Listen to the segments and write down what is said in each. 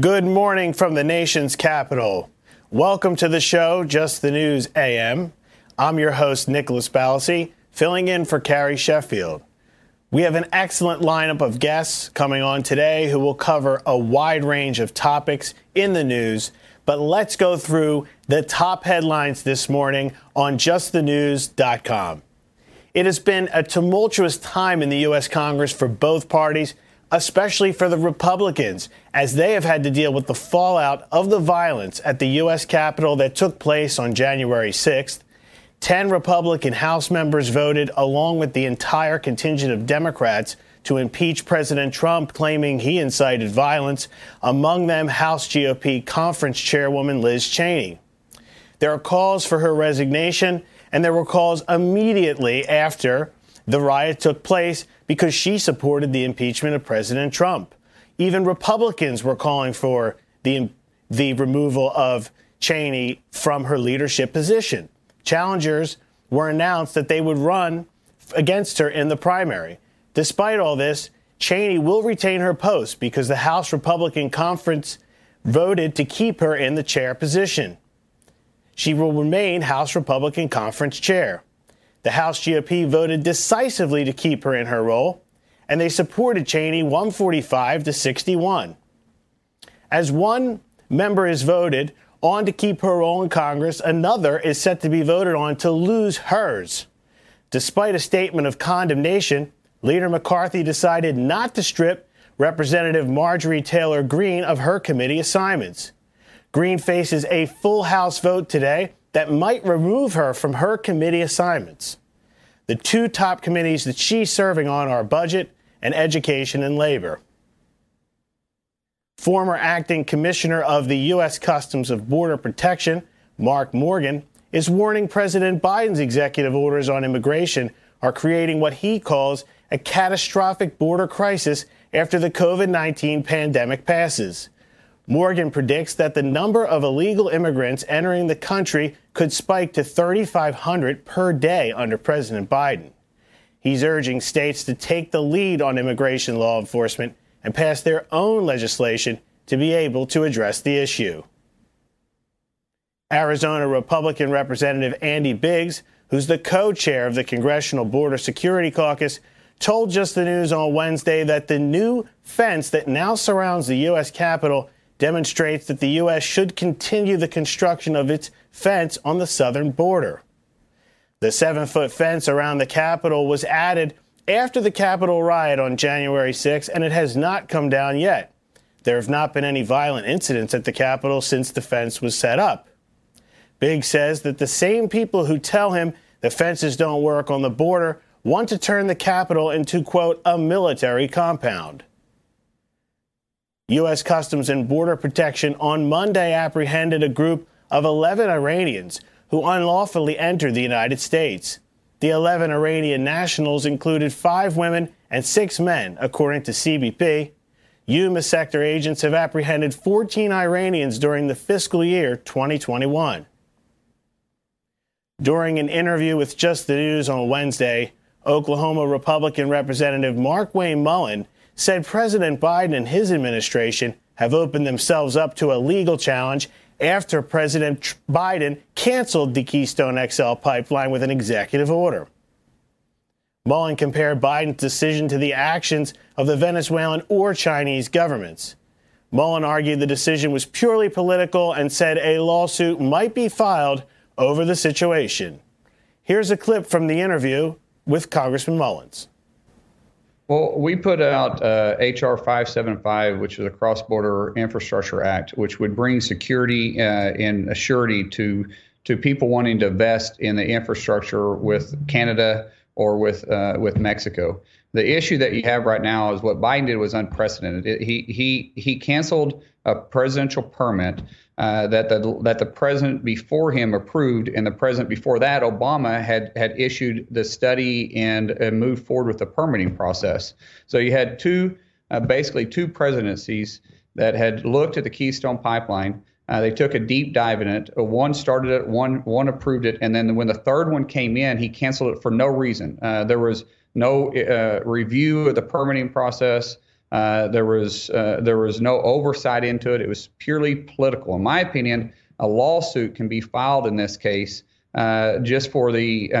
Good morning from the nation's capital. Welcome to the show, Just the News AM. I'm your host, Nicholas Ballasy, filling in for Carrie Sheffield. We have an excellent lineup of guests coming on today who will cover a wide range of topics in the news, but let's go through the top headlines this morning on justthenews.com. It has been a tumultuous time in the U.S. Congress for both parties, especially for the Republicans, as they have had to deal with the fallout of the violence at the U.S. Capitol that took place on January 6th. 10 Republican House members voted, along with the entire contingent of Democrats, to impeach President Trump, claiming he incited violence, among them House GOP Conference Chairwoman Liz Cheney. There are calls for her resignation, and there were calls immediately after the riot took place because she supported the impeachment of President Trump. Even Republicans were calling for the removal of Cheney from her leadership position. Challengers were announced that they would run against her in the primary. Despite all this, Cheney will retain her post because the House Republican Conference voted to keep her in the chair position. She will remain House Republican Conference chair. The House GOP voted decisively to keep her in her role, and they supported Cheney 145 to 61. As one member is voted on to keep her role in Congress, another is set to be voted on to lose hers. Despite a statement of condemnation, Leader McCarthy decided not to strip Representative Marjorie Taylor Greene of her committee assignments. Greene faces a full House vote today that might remove her from her committee assignments. The two top committees that she's serving on are Budget and Education and Labor. Former acting commissioner of the U.S. Customs and Border Protection, Mark Morgan, is warning President Biden's executive orders on immigration are creating what he calls a catastrophic border crisis after the COVID-19 pandemic passes. Morgan predicts that the number of illegal immigrants entering the country could spike to 3,500 per day under President Biden. He's urging states to take the lead on immigration law enforcement and pass their own legislation to be able to address the issue. Arizona Republican Representative Andy Biggs, who's the co-chair of the Congressional Border Security Caucus, told Just the News on Wednesday that the new fence that now surrounds the U.S. Capitol demonstrates that the U.S. should continue the construction of its fence on the southern border. The 7-foot fence around the Capitol was added after the Capitol riot on January 6th, and it has not come down yet. There have not been any violent incidents at the Capitol since the fence was set up. Biggs says that the same people who tell him the fences don't work on the border want to turn the Capitol into, quote, a military compound. U.S. Customs and Border Protection on Monday apprehended a group of 11 Iranians who unlawfully entered the United States. The 11 Iranian nationals included 5 women and 6 men, according to CBP. Yuma sector agents have apprehended 14 Iranians during the fiscal year 2021. During an interview with Just the News on Wednesday, Oklahoma Republican Representative Markwayne Mullin said President Biden and his administration have opened themselves up to a legal challenge after President Biden canceled the Keystone XL pipeline with an executive order. Mullen compared Biden's decision to the actions of the Venezuelan or Chinese governments. Mullen argued the decision was purely political and said a lawsuit might be filed over the situation. Here's a clip from the interview with Congressman Mullen. Well, we put out H.R. 575, which is a cross-border infrastructure act, which would bring security and assurity to people wanting to invest in the infrastructure with Canada or with Mexico. The issue that you have right now is what Biden did was unprecedented. He canceled a presidential permit that the president before him approved, and the president before that, Obama, had issued the study and moved forward with the permitting process. So you had basically two presidencies that had looked at the Keystone Pipeline. They took a deep dive in it. One started it, one approved it, and then when the third one came in, he canceled it for no reason. There was no review of the permitting process. There was no oversight into it. It was purely political. In my opinion, a lawsuit can be filed in this case just for the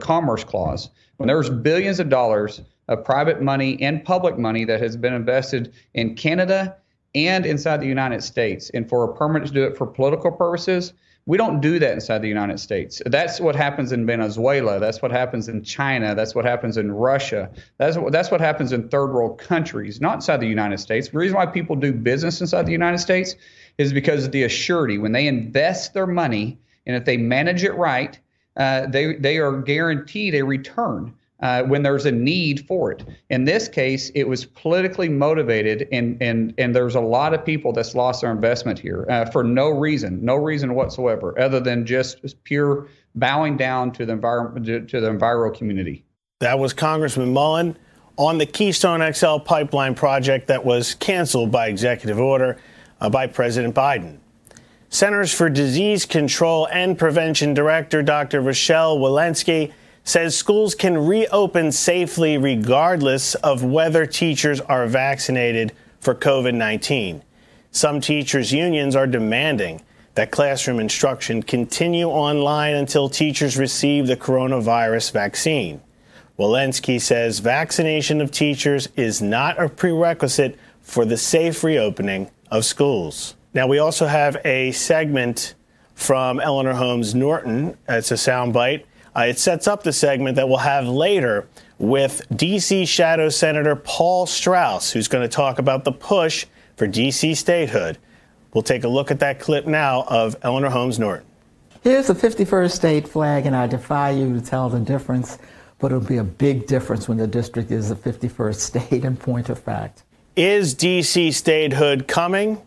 Commerce Clause. When there's billions of dollars of private money and public money that has been invested in Canada and inside the United States, and for a permit to do it for political purposes, we don't do that inside the United States. That's what happens in Venezuela. That's what happens in China. That's what happens in Russia. That's what happens in third world countries, not inside the United States. The reason why people do business inside the United States is because of the assurity. When they invest their money, and if they manage it right, they are guaranteed a return when there's a need for it. In this case, it was politically motivated, and there's a lot of people that's lost their investment here for no reason whatsoever, other than just pure bowing down to the environment, to the enviro community. That was Congressman Mullin on the Keystone XL pipeline project that was canceled by executive order by President Biden. Centers for Disease Control and Prevention Director Dr. Rochelle Walensky says schools can reopen safely regardless of whether teachers are vaccinated for COVID-19. Some teachers' unions are demanding that classroom instruction continue online until teachers receive the coronavirus vaccine. Walensky says vaccination of teachers is not a prerequisite for the safe reopening of schools. Now, we also have a segment from Eleanor Holmes Norton. It's a soundbite. It sets up the segment that we'll have later with D.C. Shadow Senator Paul Strauss, who's going to talk about the push for D.C. statehood. We'll take a look at that clip now of Eleanor Holmes Norton. Here's the 51st state flag, and I defy you to tell the difference, but it'll be a big difference when the district is the 51st state in point of fact. Is D.C. statehood coming?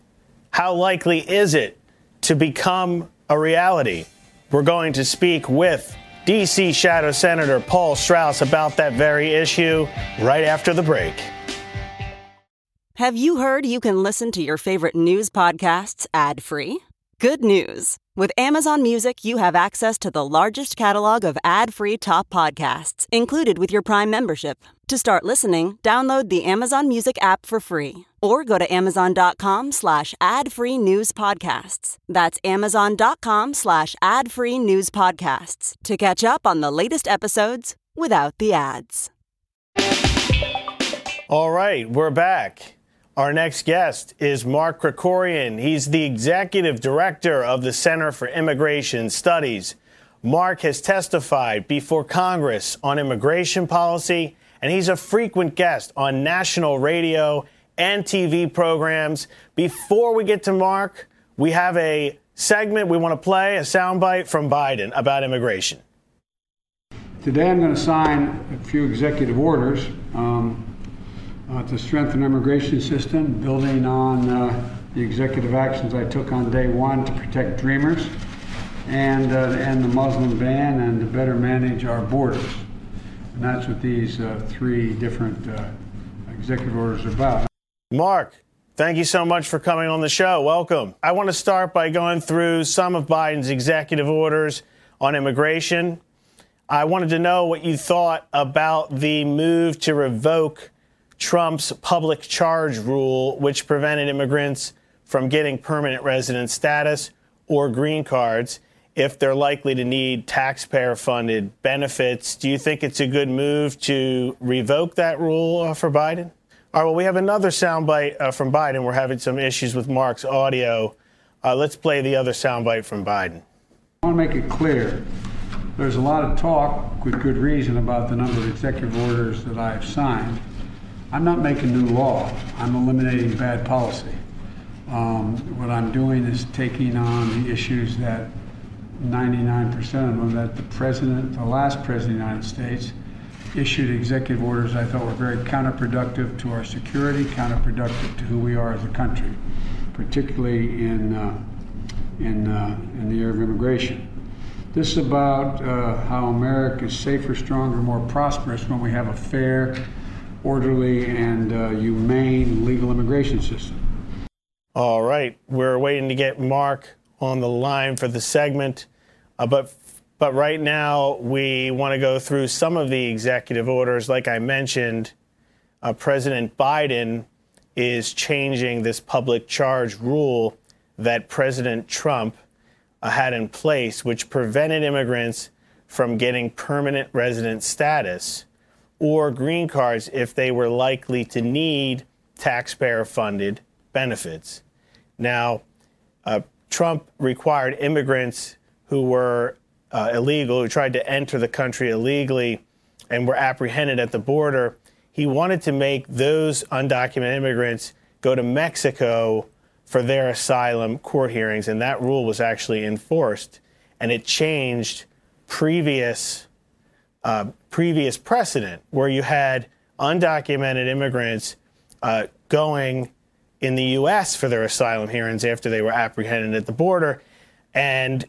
How likely is it to become a reality? We're going to speak with D.C. Shadow Senator Paul Strauss about that very issue right after the break. Have you heard you can listen to your favorite news podcasts ad-free? Good news. With Amazon Music, you have access to the largest catalog of ad-free top podcasts included with your Prime membership. To start listening, download the Amazon Music app for free or go to amazon.com/ad-free news podcasts. That's amazon.com/ad-free news podcasts to catch up on the latest episodes without the ads. All right, we're back. Our next guest is Mark Krikorian. He's the executive director of the Center for Immigration Studies. Mark has testified before Congress on immigration policy, and he's a frequent guest on national radio and TV programs. Before we get to Mark, we have a segment we want to play, a soundbite from Biden about immigration. Today I'm going to sign a few executive orders to strengthen the immigration system, building on the executive actions I took on day one to protect dreamers and the Muslim ban and to better manage our borders. And that's what these three different executive orders are about. Mark, thank you so much for coming on the show. Welcome. I want to start by going through some of Biden's executive orders on immigration. I wanted to know what you thought about the move to revoke Trump's public charge rule, which prevented immigrants from getting permanent resident status or green cards if they're likely to need taxpayer-funded benefits. Do you think it's a good move to revoke that rule for Biden? All right, well, we have another soundbite from Biden. We're having some issues with Mark's audio. Let's play the other soundbite from Biden. I want to make it clear. There's a lot of talk, with good reason, about the number of executive orders that I've signed. I'm not making new law. I'm eliminating bad policy. What I'm doing is taking on the issues that 99% of them that the president, the last president of the United States, issued executive orders I thought were very counterproductive to our security, counterproductive to who we are as a country, particularly in the area of immigration. This is about how America is safer, stronger, more prosperous when we have a fair, orderly, and humane legal immigration system. All right, we're waiting to get Mark on the line for the segment, but right now we want to go through some of the executive orders. Like I mentioned, President Biden is changing this public charge rule that President Trump had in place, which prevented immigrants from getting permanent resident status or green cards if they were likely to need taxpayer-funded benefits. Now, Trump required immigrants who were illegal, who tried to enter the country illegally and were apprehended at the border, he wanted to make those undocumented immigrants go to Mexico for their asylum court hearings, and that rule was actually enforced, and it changed previous precedent where you had undocumented immigrants going in the U.S. for their asylum hearings after they were apprehended at the border, and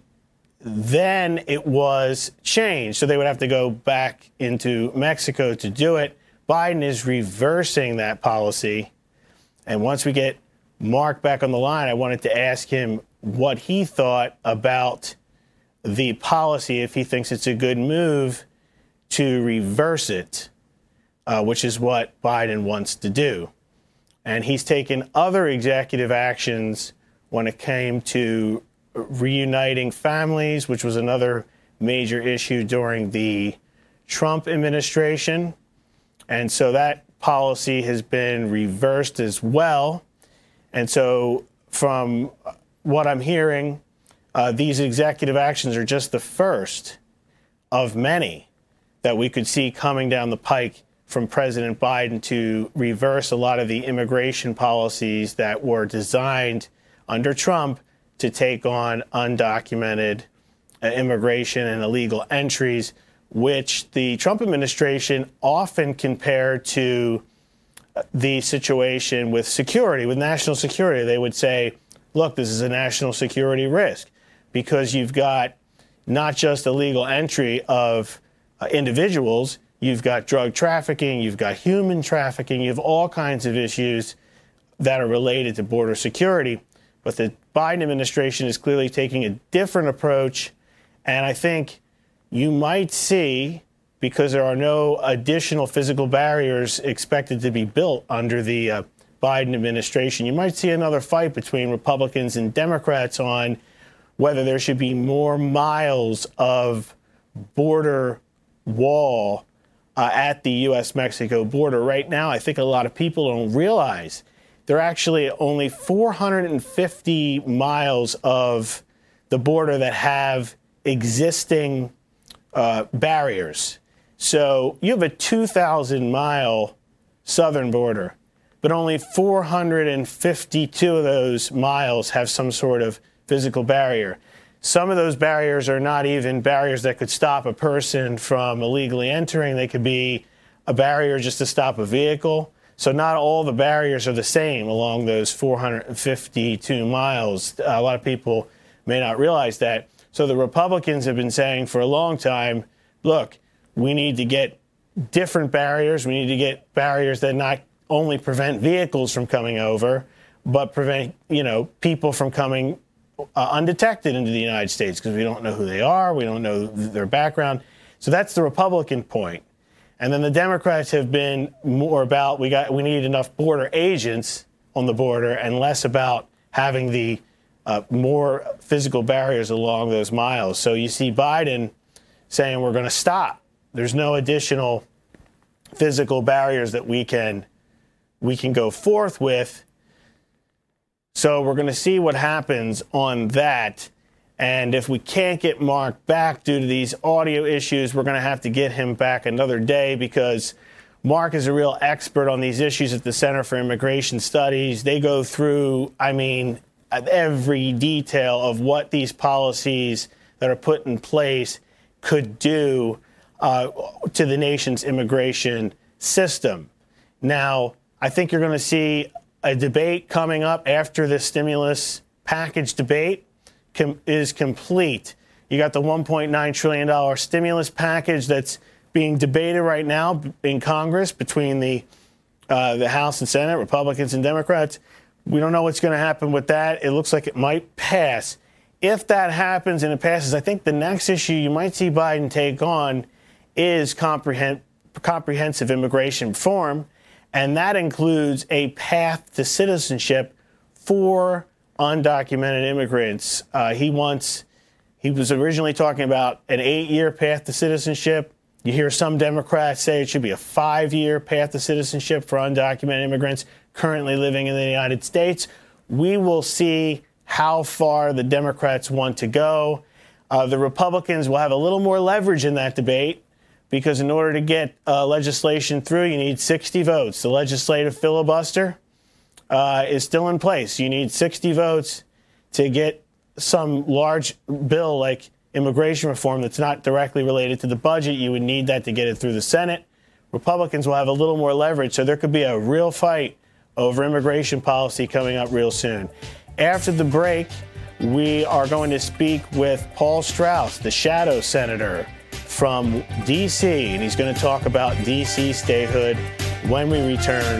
then it was changed, so they would have to go back into Mexico to do it. Biden is reversing that policy, and once we get Mark back on the line, I wanted to ask him what he thought about the policy, if he thinks it's a good move to reverse it, which is what Biden wants to do. And he's taken other executive actions when it came to reuniting families, which was another major issue during the Trump administration. And so that policy has been reversed as well. And so from what I'm hearing, these executive actions are just the first of many that we could see coming down the pike from President Biden to reverse a lot of the immigration policies that were designed under Trump to take on undocumented immigration and illegal entries, which the Trump administration often compared to the situation with security, with national security. They would say, look, this is a national security risk because you've got not just illegal entry of individuals, you've got drug trafficking, you've got human trafficking, you have all kinds of issues that are related to border security. But the Biden administration is clearly taking a different approach, and I think you might see, because there are no additional physical barriers expected to be built under the Biden administration, you might see another fight between Republicans and Democrats on whether there should be more miles of border wall at the U.S.-Mexico border. Right now, I think a lot of people don't realize there are actually only 450 miles of the border that have existing barriers. So you have a 2,000-mile southern border, but only 452 of those miles have some sort of physical barrier. Some of those barriers are not even barriers that could stop a person from illegally entering. They could be a barrier just to stop a vehicle. So not all the barriers are the same along those 452 miles. A lot of people may not realize that. So the Republicans have been saying for a long time, look, we need to get different barriers. We need to get barriers that not only prevent vehicles from coming over, but prevent, people from coming undetected into the United States because we don't know who they are. We don't know their background. So that's the Republican point. And then the Democrats have been more about we need enough border agents on the border and less about having the more physical barriers along those miles. So you see Biden saying we're going to stop. There's no additional physical barriers that we can go forth with. So we're going to see what happens on that. And if we can't get Mark back due to these audio issues, we're going to have to get him back another day because Mark is a real expert on these issues at the Center for Immigration Studies. They go through, every detail of what these policies that are put in place could do to the nation's immigration system. Now, I think you're going to see a debate coming up after this stimulus package debate is complete. You got the $1.9 trillion stimulus package that's being debated right now in Congress between the House and Senate, Republicans and Democrats. We don't know what's going to happen with that. It looks like it might pass. If that happens and it passes, I think the next issue you might see Biden take on is comprehensive immigration reform, and that includes a path to citizenship for undocumented immigrants. He was originally talking about an 8-year path to citizenship. You hear some Democrats say it should be a 5-year path to citizenship for undocumented immigrants currently living in the United States. We will see how far the Democrats want to go. The Republicans will have a little more leverage in that debate because in order to get legislation through, you need 60 votes. The legislative filibuster is still in place. You need 60 votes to get some large bill like immigration reform that's not directly related to the budget. You would need that to get it through the Senate. Republicans will have a little more leverage, so there could be a real fight over immigration policy coming up real soon. After the break, we are going to speak with Paul Strauss, the shadow senator from D.C., and he's going to talk about D.C. statehood when we return.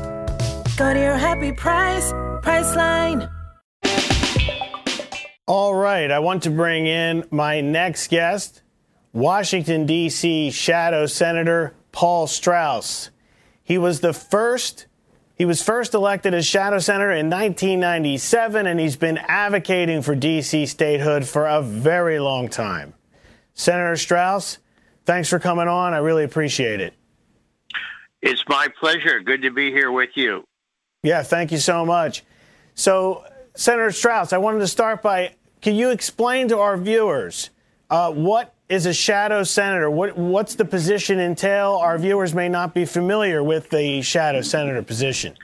Go to your happy price, Priceline. All right, I want to bring in my next guest, Washington, D.C. Shadow Senator Paul Strauss. He was first elected as shadow senator in 1997, and he's been advocating for D.C. statehood for a very long time. Senator Strauss, thanks for coming on. I really appreciate it. It's my pleasure. Good to be here with you. Yeah, thank you so much. So, Senator Strauss, I wanted to start by, can you explain to our viewers what is a shadow senator? What's the position entail? Our viewers may not be familiar with the shadow senator position.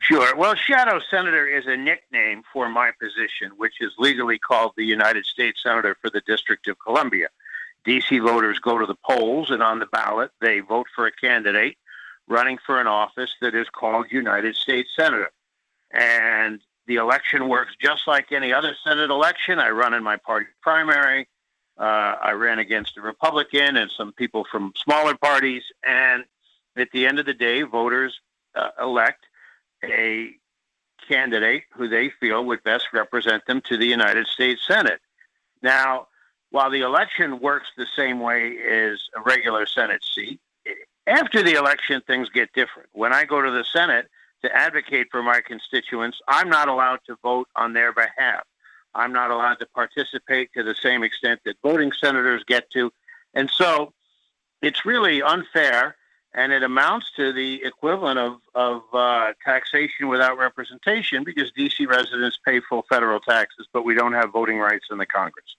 Sure. Well, shadow senator is a nickname for my position, which is legally called the United States Senator for the District of Columbia. D.C. voters go to the polls, and on the ballot, they vote for a candidate running for an office that is called United States Senator. And the election works just like any other Senate election. I run in my party primary. I ran against a Republican and some people from smaller parties. And at the end of the day, voters elect a candidate who they feel would best represent them to the United States Senate. Now, while the election works the same way as a regular Senate seat, after the election, things get different. When I go to the Senate to advocate for my constituents, I'm not allowed to vote on their behalf. I'm not allowed to participate to the same extent that voting senators get to. And so it's really unfair, and it amounts to the equivalent of taxation without representation, because D.C. residents pay full federal taxes, but we don't have voting rights in the Congress.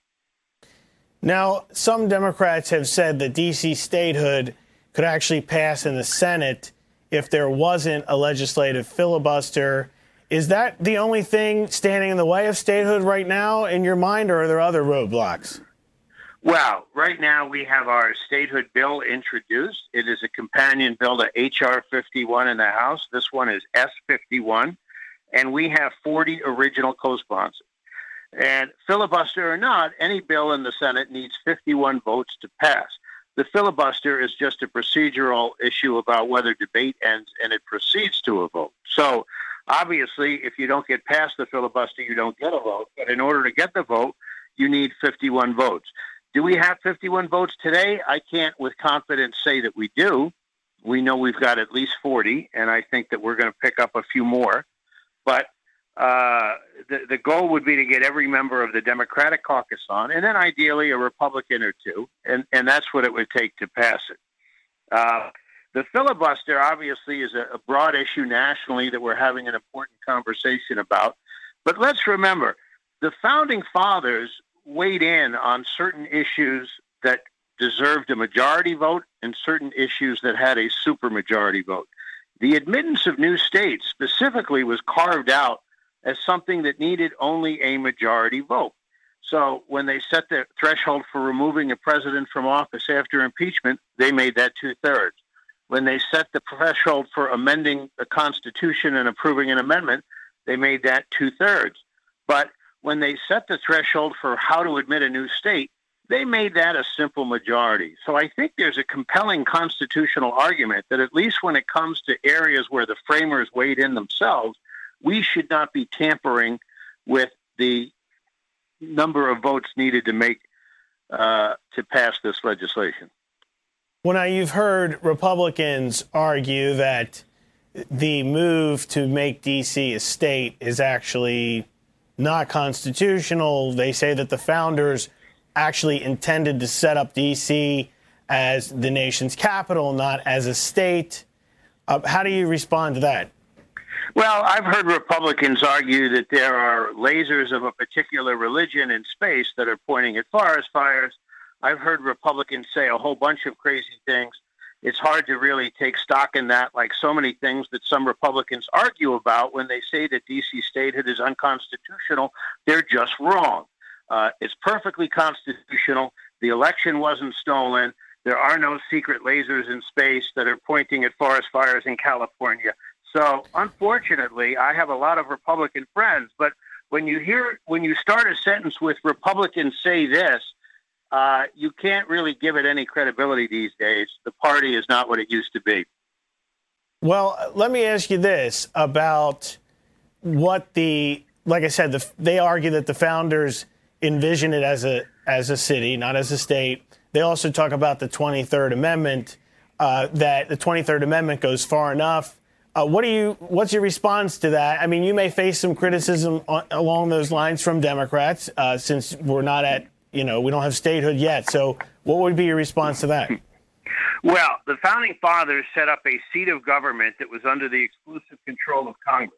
Now, some Democrats have said that D.C. statehood could actually pass in the Senate if there wasn't a legislative filibuster. Is that the only thing standing in the way of statehood right now in your mind, or are there other roadblocks? Well, right now we have our statehood bill introduced. It is a companion bill to H.R. 51 in the House. This one is S-51, and we have 40 original co-sponsors. And filibuster or not, any bill in the Senate needs 51 votes to pass. The filibuster is just a procedural issue about whether debate ends and it proceeds to a vote. So obviously, if you don't get past the filibuster, you don't get a vote. But in order to get the vote, you need 51 votes. Do we have 51 votes today? I can't with confidence say that we do. We know we've got at least 40, and I think that we're going to pick up a few more. But the goal would be to get every member of the Democratic caucus on, and then ideally a Republican or two, and that's what it would take to pass it. The filibuster obviously is a broad issue nationally that we're having an important conversation about. But let's remember, the founding fathers weighed in on certain issues that deserved a majority vote and certain issues that had a supermajority vote. The admittance of new states specifically was carved out as something that needed only a majority vote. So when they set the threshold for removing a president from office after impeachment, they made that 2/3. When they set the threshold for amending the Constitution and approving an amendment, they made that 2/3. But when they set the threshold for how to admit a new state, they made that a simple majority. So I think there's a compelling constitutional argument that at least when it comes to areas where the framers weighed in themselves, we should not be tampering with the number of votes needed to make to pass this legislation. Well, now you've heard Republicans argue that the move to make D.C. a state is actually not constitutional. They say that the founders actually intended to set up D.C. as the nation's capital, not as a state. How do you respond to that? Well, I've heard Republicans argue that there are lasers of a particular religion in space that are pointing at forest fires. I've heard Republicans say a whole bunch of crazy things. It's hard to really take stock in that, like so many things that some Republicans argue about when they say that D.C. statehood is unconstitutional. They're just wrong. It's perfectly constitutional. The election wasn't stolen. There are no secret lasers in space that are pointing at forest fires in California. So, unfortunately, I have a lot of Republican friends, but when you start a sentence with Republicans say this, you can't really give it any credibility these days. The party is not what it used to be. Well, let me ask you this about what they argue that the founders envisioned it as a city, not as a state. They also talk about the 23rd Amendment, that the 23rd Amendment goes far enough. What's your response to that? I mean, you may face some criticism along those lines from Democrats, since we're not at, we don't have statehood yet. So what would be your response to that? Well, the founding fathers set up a seat of government that was under the exclusive control of Congress.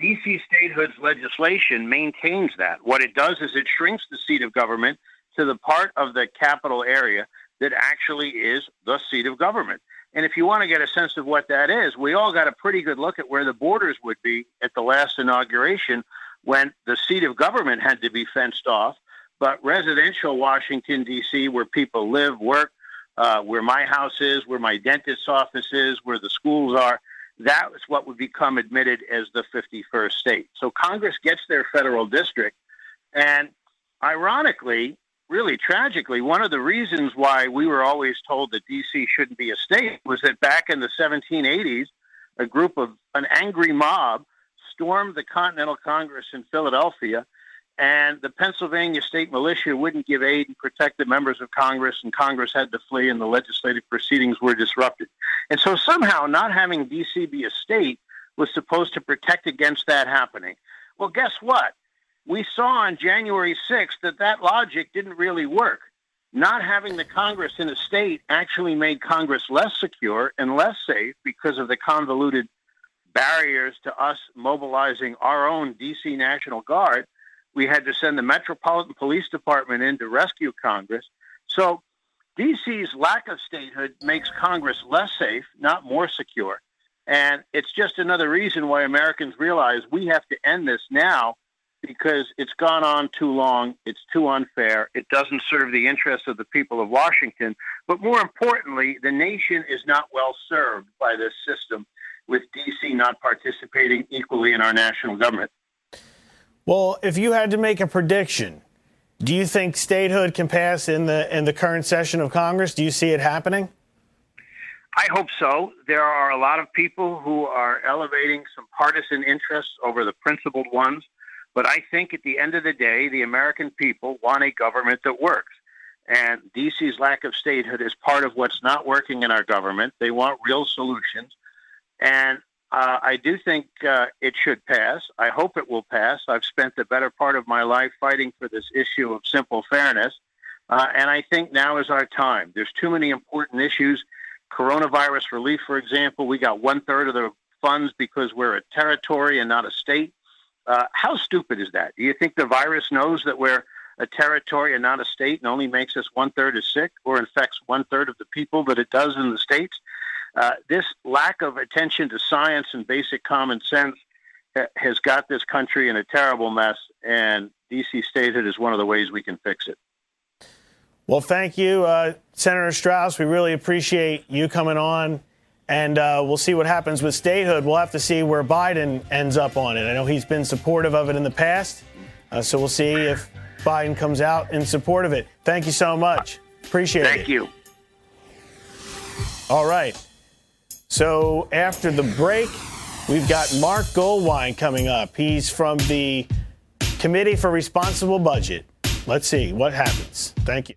D.C. statehood's legislation maintains that. What it does is it shrinks the seat of government to the part of the capital area that actually is the seat of government. And if you want to get a sense of what that is, we all got a pretty good look at where the borders would be at the last inauguration when the seat of government had to be fenced off. But residential Washington, D.C., where people live, work, where my house is, where my dentist's office is, where the schools are, that is what would become admitted as the 51st state. So Congress gets their federal district. And ironically, really tragically, one of the reasons why we were always told that D.C. shouldn't be a state was that back in the 1780s, a group of an angry mob stormed the Continental Congress in Philadelphia, and the Pennsylvania state militia wouldn't give aid and protect the members of Congress, and Congress had to flee, and the legislative proceedings were disrupted. And so somehow not having D.C. be a state was supposed to protect against that happening. Well, guess what? We saw on January 6th that logic didn't really work. Not having the Congress in a state actually made Congress less secure and less safe because of the convoluted barriers to us mobilizing our own D.C. National Guard. We had to send the Metropolitan Police Department in to rescue Congress. So D.C.'s lack of statehood makes Congress less safe, not more secure. And it's just another reason why Americans realize we have to end this now because it's gone on too long, it's too unfair, it doesn't serve the interests of the people of Washington. But more importantly, the nation is not well served by this system with D.C. not participating equally in our national government. Well, if you had to make a prediction, do you think statehood can pass in the current session of Congress? Do you see it happening? I hope so. There are a lot of people who are elevating some partisan interests over the principled ones. But I think at the end of the day, the American people want a government that works. And D.C.'s lack of statehood is part of what's not working in our government. They want real solutions. And I do think it should pass. I hope it will pass. I've spent the better part of my life fighting for this issue of simple fairness. And I think now is our time. There's too many important issues. Coronavirus relief, for example, we got 1/3 of the funds because we're a territory and not a state. How stupid is that? Do you think the virus knows that we're a territory and not a state and only makes us 1/3 as sick or infects 1/3 of the people that it does in the states? This lack of attention to science and basic common sense has got this country in a terrible mess, and D.C. stated is one of the ways we can fix it. Well, thank you, Senator Strauss. We really appreciate you coming on, and we'll see what happens with statehood. We'll have to see where Biden ends up on it. I know he's been supportive of it in the past, so we'll see if Biden comes out in support of it. Thank you so much. Appreciate it. Thank you. All right. So after the break, we've got Mark Goldwein coming up. He's from the Committee for a Responsible Budget. Let's see what happens. Thank you.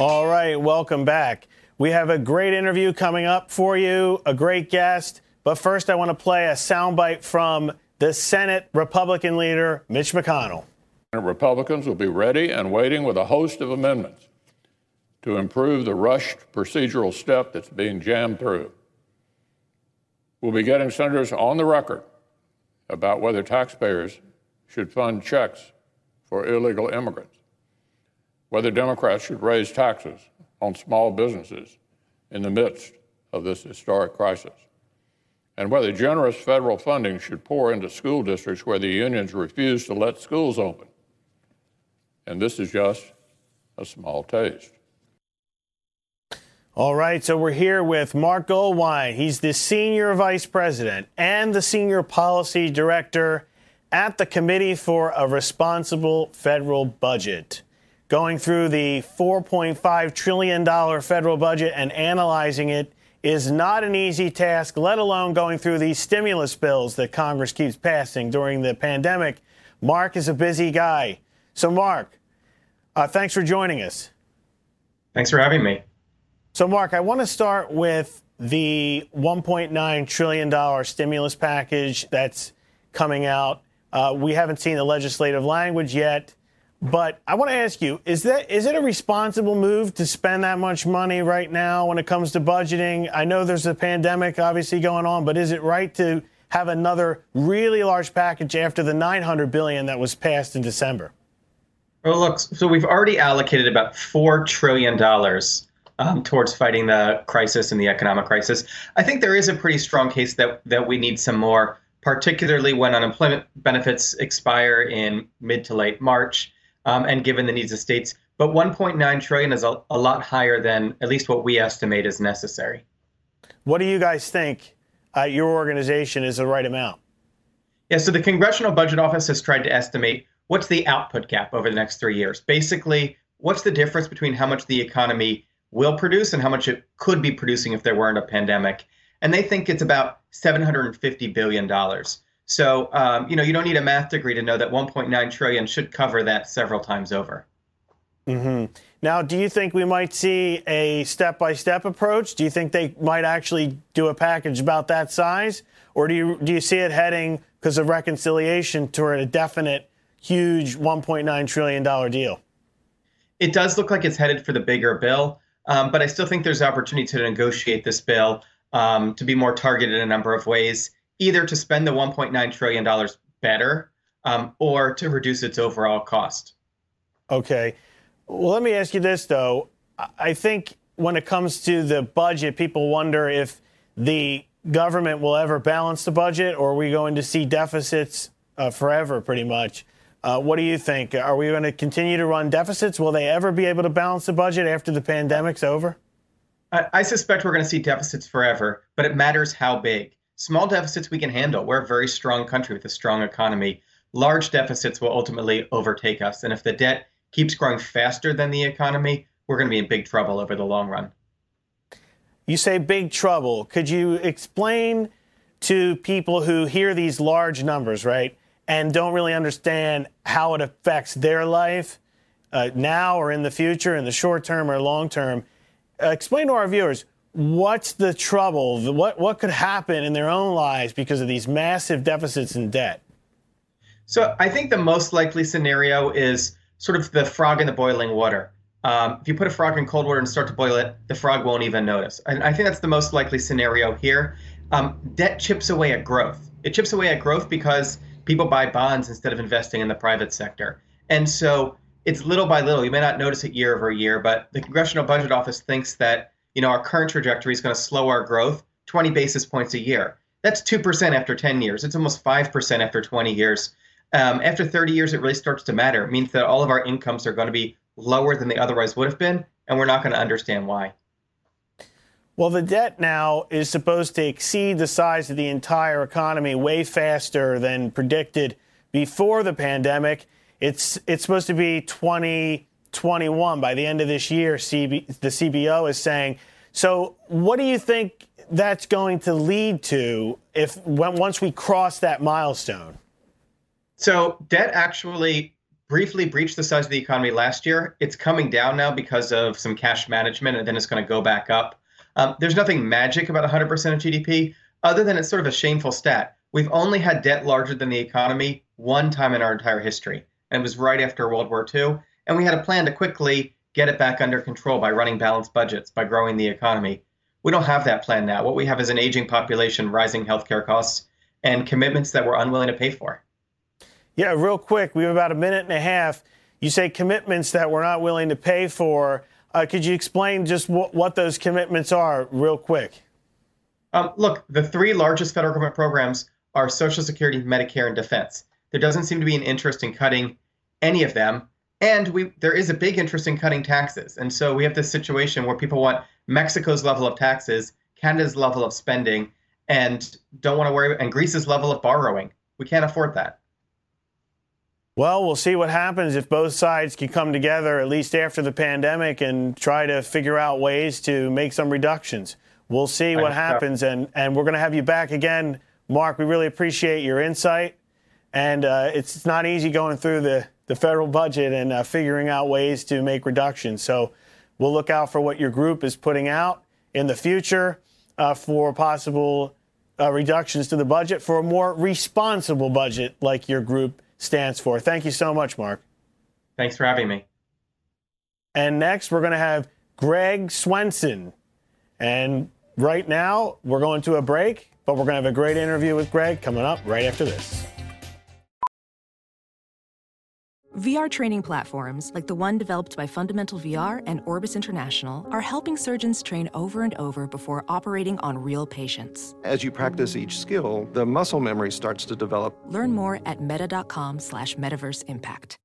All right, welcome back. We have a great interview coming up for you, a great guest. But first, I want to play a soundbite from the Senate Republican leader, Mitch McConnell. Republicans will be ready and waiting with a host of amendments to improve the rushed procedural step that's being jammed through. We'll be getting senators on the record about whether taxpayers should fund checks for illegal immigrants, whether Democrats should raise taxes on small businesses in the midst of this historic crisis, and whether generous federal funding should pour into school districts where the unions refuse to let schools open. And this is just a small taste. All right, so we're here with Mark Goldwein. He's the senior vice president and the senior policy director at the Committee for a Responsible Federal Budget, going through the $4.5 trillion federal budget and analyzing it is not an easy task, let alone going through these stimulus bills that Congress keeps passing during the pandemic. Mark is a busy guy. So, Mark, thanks for joining us. Thanks for having me. So, Mark, I want to start with the $1.9 trillion stimulus package that's coming out. We haven't seen the legislative language yet, but I want to ask you, is it a responsible move to spend that much money right now when it comes to budgeting? I know there's a pandemic obviously going on, but is it right to have another really large package after the $900 billion that was passed in December? Well, look, so we've already allocated about $4 trillion towards fighting the crisis and the economic crisis. I think there is a pretty strong case that we need some more, particularly when unemployment benefits expire in mid to late March, and given the needs of states. But $1.9 trillion is a lot higher than at least what we estimate is necessary. What do you guys think your organization is the right amount? Yeah, so the Congressional Budget Office has tried to estimate what's the output gap over the next 3 years. Basically, what's the difference between how much the economy will produce and how much it could be producing if there weren't a pandemic. And they think it's about $750 billion. So, you don't need a math degree to know that $1.9 trillion should cover that several times over. Mm-hmm. Now, do you think we might see a step-by-step approach? Do you think they might actually do a package about that size? Or do you see it heading, because of reconciliation, toward a definite, huge $1.9 trillion deal? It does look like it's headed for the bigger bill, but I still think there's opportunity to negotiate this bill to be more targeted in a number of ways, either to spend the $1.9 trillion better or to reduce its overall cost. Okay. Well, let me ask you this, though. I think when it comes to the budget, people wonder if the government will ever balance the budget, or are we going to see deficits forever, pretty much? What do you think? Are we going to continue to run deficits? Will they ever be able to balance the budget after the pandemic's over? I suspect we're going to see deficits forever, but it matters how big. Small deficits we can handle. We're a very strong country with a strong economy. Large deficits will ultimately overtake us. And if the debt keeps growing faster than the economy, we're going to be in big trouble over the long run. You say big trouble. Could you explain to people who hear these large numbers, right, and don't really understand how it affects their life now or in the future, in the short term or long term, explain to our viewers what's the trouble, what could happen in their own lives because of these massive deficits and debt? So I think the most likely scenario is sort of the frog in the boiling water. If you put a frog in cold water and start to boil it, the frog won't even notice. And I think that's the most likely scenario here. Debt chips away at growth. It chips away at growth because people buy bonds instead of investing in the private sector. And so it's little by little. You may not notice it year over year, but the Congressional Budget Office thinks that, you know, our current trajectory is going to slow our growth 20 basis points a year. That's 2% after 10 years. It's almost 5% after 20 years. After 30 years, it really starts to matter. It means that all of our incomes are going to be lower than they otherwise would have been, and we're not going to understand why. Well, the debt now is supposed to exceed the size of the entire economy way faster than predicted before the pandemic. It's supposed to be 2021 by the end of this year, the CBO is saying. So what do you think that's going to lead to once we cross that milestone? So debt actually briefly breached the size of the economy last year. It's coming down now because of some cash management, and then it's going to go back up. There's nothing magic about 100% of GDP, other than it's sort of a shameful stat. We've only had debt larger than the economy one time in our entire history, and it was right after World War II. And we had a plan to quickly get it back under control by running balanced budgets, by growing the economy. We don't have that plan now. What we have is an aging population, rising healthcare costs, and commitments that we're unwilling to pay for. Yeah, real quick, we have about a minute and a half. You say commitments that we're not willing to pay for. Could you explain just what those commitments are real quick? Look, the three largest federal government programs are Social Security, Medicare, and Defense. There doesn't seem to be an interest in cutting any of them. And there is a big interest in cutting taxes. And so we have this situation where people want Mexico's level of taxes, Canada's level of spending, and don't want to worry, and Greece's level of borrowing. We can't afford that. Well, we'll see what happens if both sides can come together, at least after the pandemic, and try to figure out ways to make some reductions. We'll see what happens, and we're going to have you back again, Mark. We really appreciate your insight, and it's not easy going through the federal budget and figuring out ways to make reductions. So we'll look out for what your group is putting out in the future for possible reductions to the budget, for a more responsible budget like your group stands for. Thank you so much, Mark. Thanks for having me. And next, we're going to have Greg Swenson. And right now, we're going to a break, but we're going to have a great interview with Greg coming up right after this. VR training platforms, like the one developed by Fundamental VR and Orbis International, are helping surgeons train over and over before operating on real patients. As you practice each skill, the muscle memory starts to develop. Learn more at meta.com/metaverseimpact.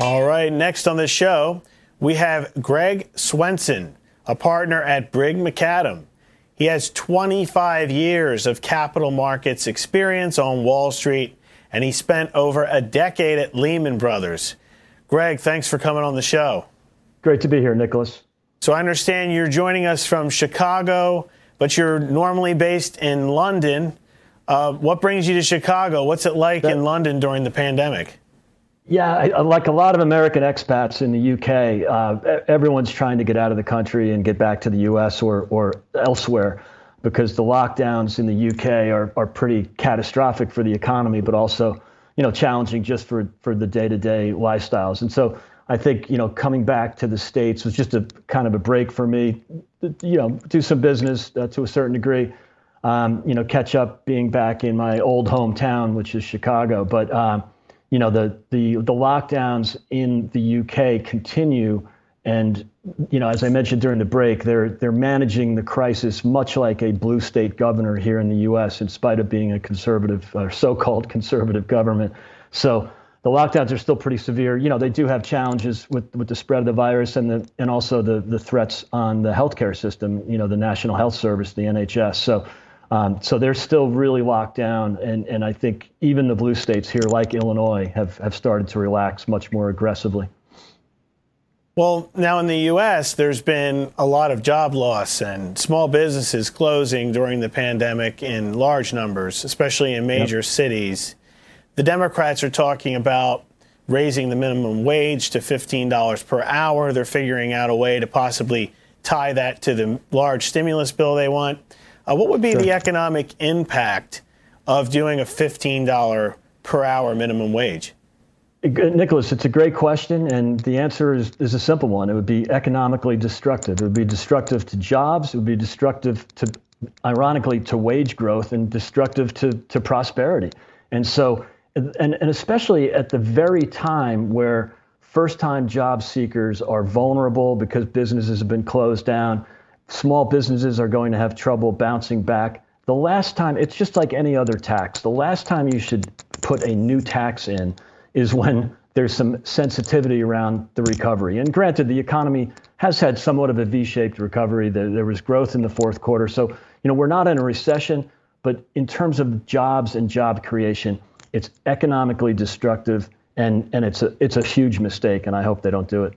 All right, next on the show, we have Greg Swenson, a partner at Brig McAdam. He has 25 years of capital markets experience on Wall Street, and he spent over a decade at Lehman Brothers. Greg, thanks for coming on the show. Great to be here, Nicholas. So I understand you're joining us from Chicago, but you're normally based in London. What brings you to Chicago? What's it like in London during the pandemic? Yeah, like a lot of American expats in the UK, everyone's trying to get out of the country and get back to the US or elsewhere, because the lockdowns in the UK are pretty catastrophic for the economy, but also, challenging just for the day-to-day lifestyles. And so I think, coming back to the States was just a kind of a break for me, do some business to a certain degree, catch up being back in my old hometown, which is Chicago. But, the lockdowns in the UK continue. And, as I mentioned during the break, they're managing the crisis much like a blue state governor here in the U.S., in spite of being a conservative or so-called conservative government. So the lockdowns are still pretty severe. They do have challenges with the spread of the virus and also the threats on the healthcare system, the National Health Service, the NHS. So So they're still really locked down. And I think even the blue states here, like Illinois, have started to relax much more aggressively. Well, now in the U.S., there's been a lot of job loss and small businesses closing during the pandemic in large numbers, especially in major cities. The Democrats are talking about raising the minimum wage to $15 per hour. They're figuring out a way to possibly tie that to the large stimulus bill they want. What would be the economic impact of doing a $15 per hour minimum wage? Nicholas, it's a great question, and the answer is a simple one. It would be economically destructive. It would be destructive to jobs. It would be destructive to, ironically, to wage growth and destructive to prosperity. And so, and especially at the very time where first-time job seekers are vulnerable because businesses have been closed down, small businesses are going to have trouble bouncing back. The last time, it's just like any other tax, the last time you should put a new tax in is when there's some sensitivity around the recovery. And granted, the economy has had somewhat of a V-shaped recovery. There was growth in the fourth quarter. So, we're not in a recession, but in terms of jobs and job creation, it's economically destructive, and it's a huge mistake, and I hope they don't do it.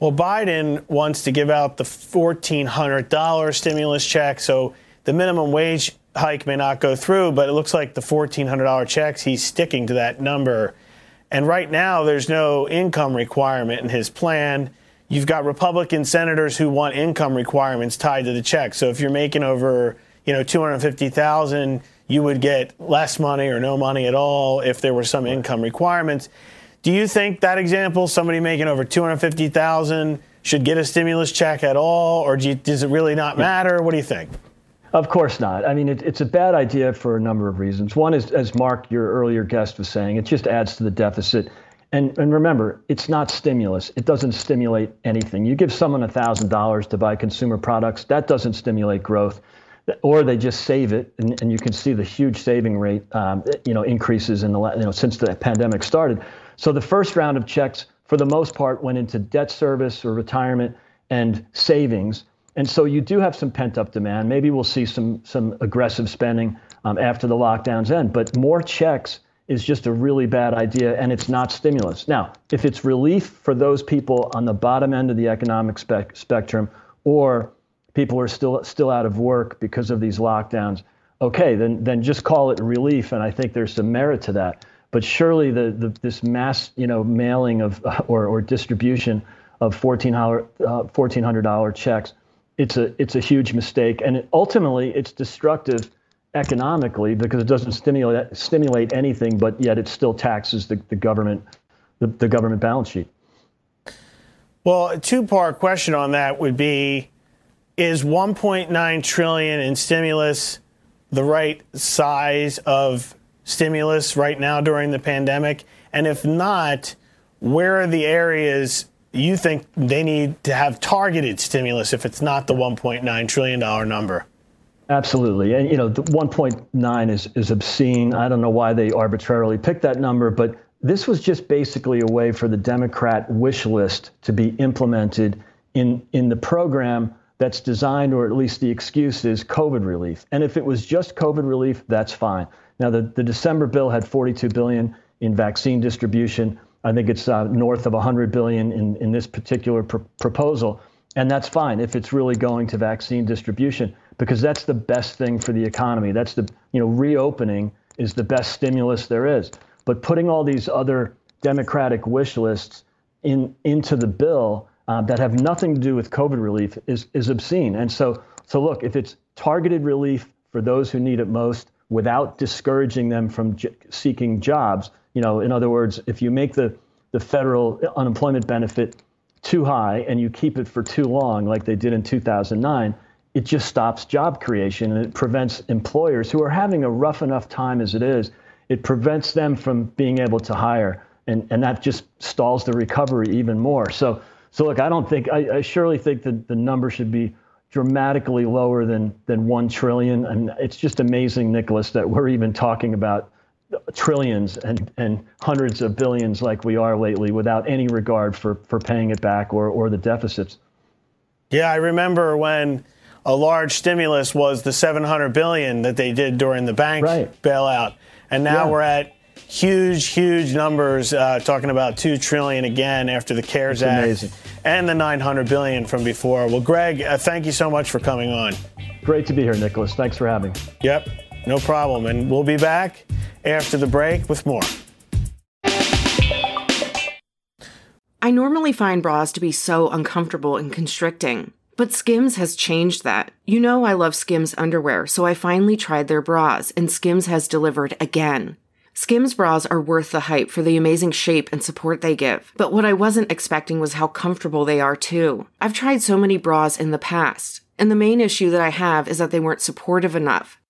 Well, Biden wants to give out the $1,400 stimulus check, so the minimum wage hike may not go through, but it looks like the $1,400 checks, he's sticking to that number. And right now, there's no income requirement in his plan. You've got Republican senators who want income requirements tied to the check. So if you're making over, $250,000, you would get less money or no money at all if there were some income requirements. Do you think that example, somebody making over $250,000 should get a stimulus check at all, or does it really not matter? What do you think? Of course not. I mean, it's a bad idea for a number of reasons. One is, as Mark, your earlier guest, was saying, it just adds to the deficit. And remember, it's not stimulus. It doesn't stimulate anything. You give someone $1,000 to buy consumer products, that doesn't stimulate growth. Or they just save it, and you can see the huge saving rate, increases in the since the pandemic started. So the first round of checks, for the most part, went into debt service or retirement and savings. And so you do have some pent-up demand. Maybe we'll see some aggressive spending after the lockdowns end. But more checks is just a really bad idea, and it's not stimulus. Now, if it's relief for those people on the bottom end of the economic spectrum, or people are still out of work because of these lockdowns, okay, then just call it relief, and I think there's some merit to that. But surely this mass mailing of or distribution of $1,400 checks, It's a huge mistake, and ultimately it's destructive economically because it doesn't stimulate anything, but yet it still taxes the government balance sheet. Well, a two-part question on that would be: is $1.9 trillion in stimulus the right size of stimulus right now during the pandemic? And if not, where are the areas you think they need to have targeted stimulus if it's not the $1.9 trillion number? Absolutely. And, the 1.9 is obscene. I don't know why they arbitrarily picked that number, but this was just basically a way for the Democrat wish list to be implemented in the program that's designed, or at least the excuse is, COVID relief. And if it was just COVID relief, that's fine. Now, the December bill had $42 billion in vaccine distribution. I think it's north of $100 billion in this particular proposal, and that's fine if it's really going to vaccine distribution, because that's the best thing for the economy. That's the reopening is the best stimulus there is. But putting all these other Democratic wish lists into the bill that have nothing to do with COVID relief is obscene. And so look, if it's targeted relief for those who need it most, without discouraging them from seeking jobs. In other words, if you make the federal unemployment benefit too high and you keep it for too long, like they did in 2009, it just stops job creation, and it prevents employers who are having a rough enough time as it is, it prevents them from being able to hire. And that just stalls the recovery even more. So look, I surely think that the number should be dramatically lower than 1 trillion. And it's just amazing, Nicholas, that we're even talking about trillions and hundreds of billions like we are lately without any regard for paying it back or the deficits. Yeah, I remember when a large stimulus was the $700 billion that they did during the bank bailout. And now we're at huge, huge numbers, talking about $2 trillion again after the CARES Act and the $900 billion from before. Well, Greg, thank you so much for coming on. Great to be here, Nicholas. Thanks for having me. Yep, no problem. And we'll be back after the break with more. I normally find bras to be so uncomfortable and constricting, but Skims has changed that. You know I love Skims underwear, so I finally tried their bras, and Skims has delivered again. Skims bras are worth the hype for the amazing shape and support they give, but what I wasn't expecting was how comfortable they are too. I've tried so many bras in the past, and the main issue that I have is that they weren't supportive enough,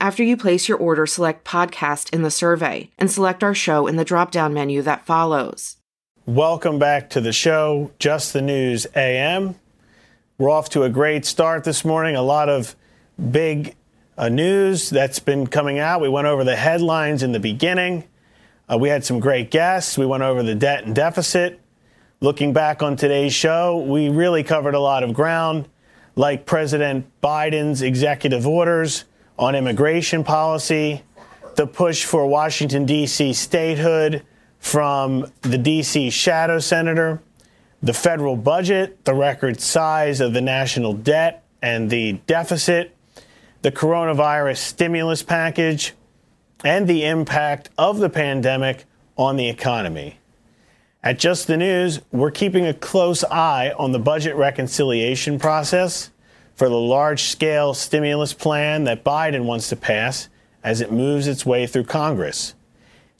After you place your order, select podcast in the survey and select our show in the drop-down menu that follows. Welcome back to the show, Just the News AM. We're off to a great start this morning. A lot of big news that's been coming out. We went over the headlines in the beginning. We had some great guests. We went over the debt and deficit. Looking back on today's show, we really covered a lot of ground, like President Biden's executive orders on immigration policy, the push for Washington, D.C. statehood from the D.C. shadow senator, the federal budget, the record size of the national debt and the deficit, the coronavirus stimulus package, and the impact of the pandemic on the economy. At Just the News, we're keeping a close eye on the budget reconciliation process for the large-scale stimulus plan that Biden wants to pass as it moves its way through Congress.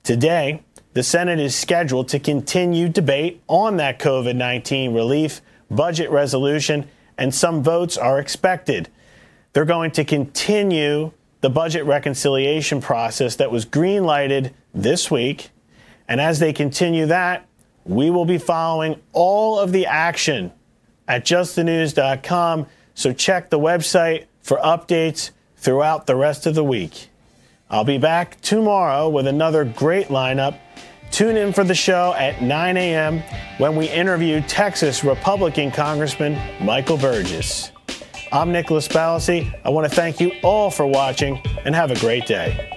Today, the Senate is scheduled to continue debate on that COVID-19 relief budget resolution, and some votes are expected. They're going to continue the budget reconciliation process that was green-lighted this week. And as they continue that, we will be following all of the action at justthenews.com. So check the website for updates throughout the rest of the week. I'll be back tomorrow with another great lineup. Tune in for the show at 9 a.m. when we interview Texas Republican Congressman Michael Burgess. I'm Nicholas Ballasy. I want to thank you all for watching and have a great day.